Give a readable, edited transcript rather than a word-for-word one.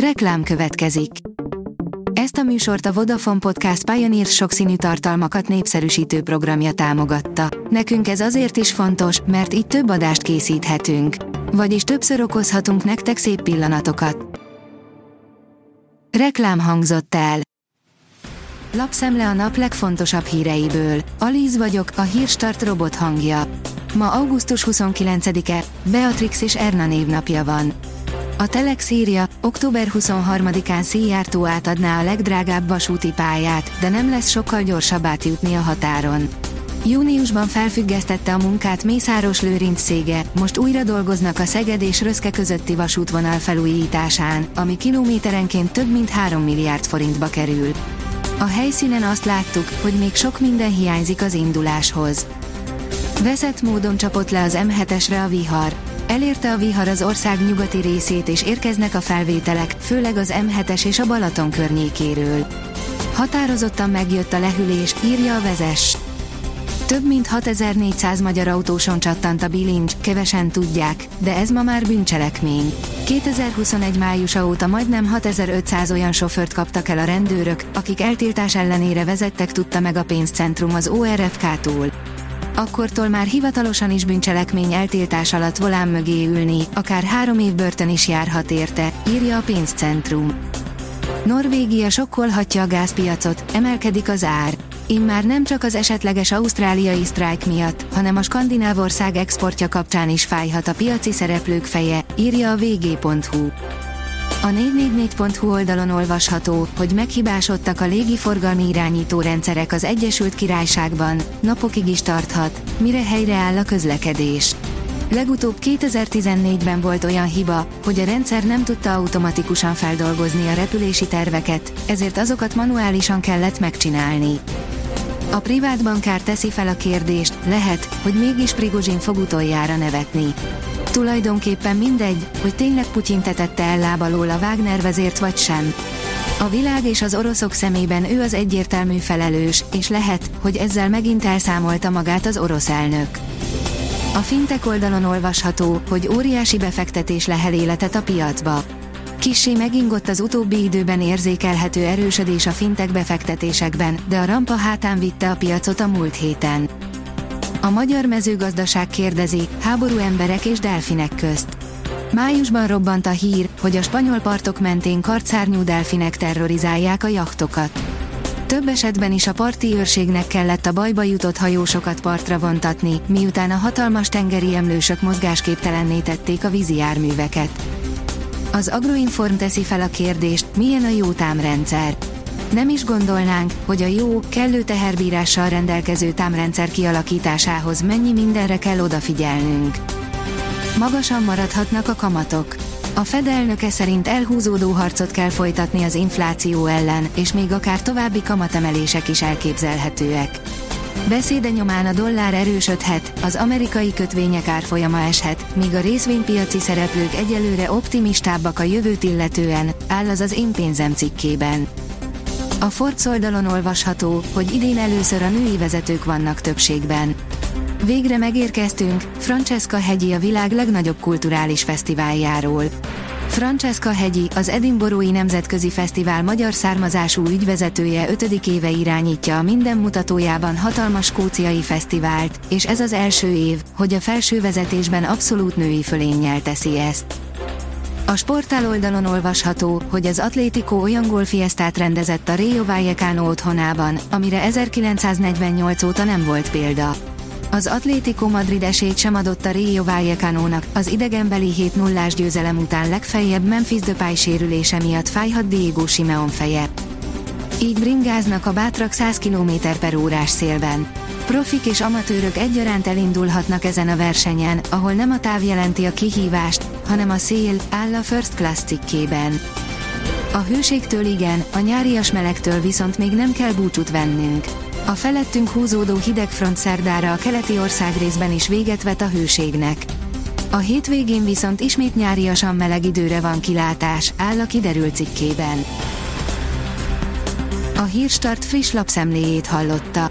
Reklám következik. Ezt a műsort a Vodafone Podcast Pioneer sokszínű tartalmakat népszerűsítő programja támogatta. Nekünk ez azért is fontos, mert így több adást készíthetünk. Vagyis többször okozhatunk nektek szép pillanatokat. Reklám hangzott el. Lapszemle a nap legfontosabb híreiből. Alíz vagyok, a Hírstart robot hangja. Ma augusztus 29-e, Beatrix és Erna névnapja van. A Telex írja, október 23-án Szijjártó átadná a legdrágább vasúti pályát, de nem lesz sokkal gyorsabb átjutni a határon. Júniusban felfüggesztette a munkát Mészáros Lőrinc cége, most újra dolgoznak a Szeged és Röszke közötti vasútvonal felújításán, ami kilométerenként több mint 3 milliárd forintba kerül. A helyszínen azt láttuk, hogy még sok minden hiányzik az induláshoz. Veszett módon csapott le az M7-esre a vihar. Elérte a vihar az ország nyugati részét és érkeznek a felvételek, főleg az M7-es és a Balaton környékéről. Határozottan megjött a lehűlés, írja a Vezess. Több mint 6400 magyar autóson csattant a bilincs, kevesen tudják, de ez ma már bűncselekmény. 2021 májusa óta majdnem 6500 olyan sofőrt kaptak el a rendőrök, akik eltiltás ellenére vezettek, tudta meg a Pénzcentrum az ORFK-tól. Akkortól már hivatalosan is bűncselekmény eltiltás alatt volán mögé ülni, akár 3 év börtön is járhat érte, írja a Pénzcentrum. Norvégia sokkolhatja a gázpiacot, emelkedik az ár. Immár nem csak az esetleges ausztráliai sztrájk miatt, hanem a skandináv ország exportja kapcsán is fájhat a piaci szereplők feje, írja a vg.hu. A 444.hu oldalon olvasható, hogy meghibásodtak a légiforgalmi irányító rendszerek az Egyesült Királyságban, napokig is tarthat, mire helyreáll a közlekedés. Legutóbb 2014-ben volt olyan hiba, hogy a rendszer nem tudta automatikusan feldolgozni a repülési terveket, ezért azokat manuálisan kellett megcsinálni. A privátbankár teszi fel a kérdést, lehet, hogy mégis Prigozsin fog utoljára nevetni. Tulajdonképpen mindegy, hogy tényleg Putyin tetette el láb alól a Wagner vezért vagy sem. A világ és az oroszok szemében ő az egyértelmű felelős, és lehet, hogy ezzel megint elszámolta magát az orosz elnök. A fintech oldalon olvasható, hogy óriási befektetés lehel életet a piacba. Kissé megingott az utóbbi időben érzékelhető erősödés a fintech befektetésekben, de a rampa hátán vitte a piacot a múlt héten. A magyar mezőgazdaság kérdezi, háború emberek és delfinek közt. Májusban robbant a hír, hogy a spanyol partok mentén kardszárnyú delfinek terrorizálják a jachtokat. Több esetben is a parti őrségnek kellett a bajba jutott hajósokat partra vontatni, miután a hatalmas tengeri emlősök mozgásképtelenné tették a vízi járműveket. Az Agroinform teszi fel a kérdést, milyen a jó támrendszer. Nem is gondolnánk, hogy a jó, kellő teherbírással rendelkező támrendszer kialakításához mennyi mindenre kell odafigyelnünk. Magasan maradhatnak a kamatok. A Fed elnöke szerint elhúzódó harcot kell folytatni az infláció ellen, és még akár további kamatemelések is elképzelhetőek. Beszéde nyomán a dollár erősödhet, az amerikai kötvények árfolyama eshet, míg a részvénypiaci szereplők egyelőre optimistábbak a jövőt illetően, áll az Én Pénzem cikkében. A Ford oldalon olvasható, hogy idén először a női vezetők vannak többségben. Végre megérkeztünk, Francesca Hegyi a világ legnagyobb kulturális fesztiváljáról. Francesca Hegyi, az Edinburghi Nemzetközi Fesztivál magyar származású ügyvezetője 5. éve irányítja a minden mutatójában hatalmas skóciai fesztivált, és ez az első év, hogy a felső vezetésben abszolút női fölénnyel teszi ezt. A sportál oldalon olvasható, hogy az Atlético olyan golfiesztát rendezett a Rayo Vallecano otthonában, amire 1948 óta nem volt példa. Az Atlético Madrid esélyt sem adott a Rayo Vallecanónak, az idegenbeli 7-0-ás győzelem után legfeljebb Memphis Depay sérülése miatt fájhat Diego Simeon feje. Így bringáznak a bátrak 100 km/h-s szélben. Profik és amatőrök egyaránt elindulhatnak ezen a versenyen, ahol nem a táv jelenti a kihívást, hanem a szél, áll a First Class cikkében. A hőségtől igen, a nyárias melegtől viszont még nem kell búcsút vennünk. A felettünk húzódó hidegfront szerdára a keleti országrészben is véget vet a hőségnek. A hétvégén viszont ismét nyáriasan meleg időre van kilátás, áll a Kiderül cikkében. A Hírstart friss lapszemléjét hallotta.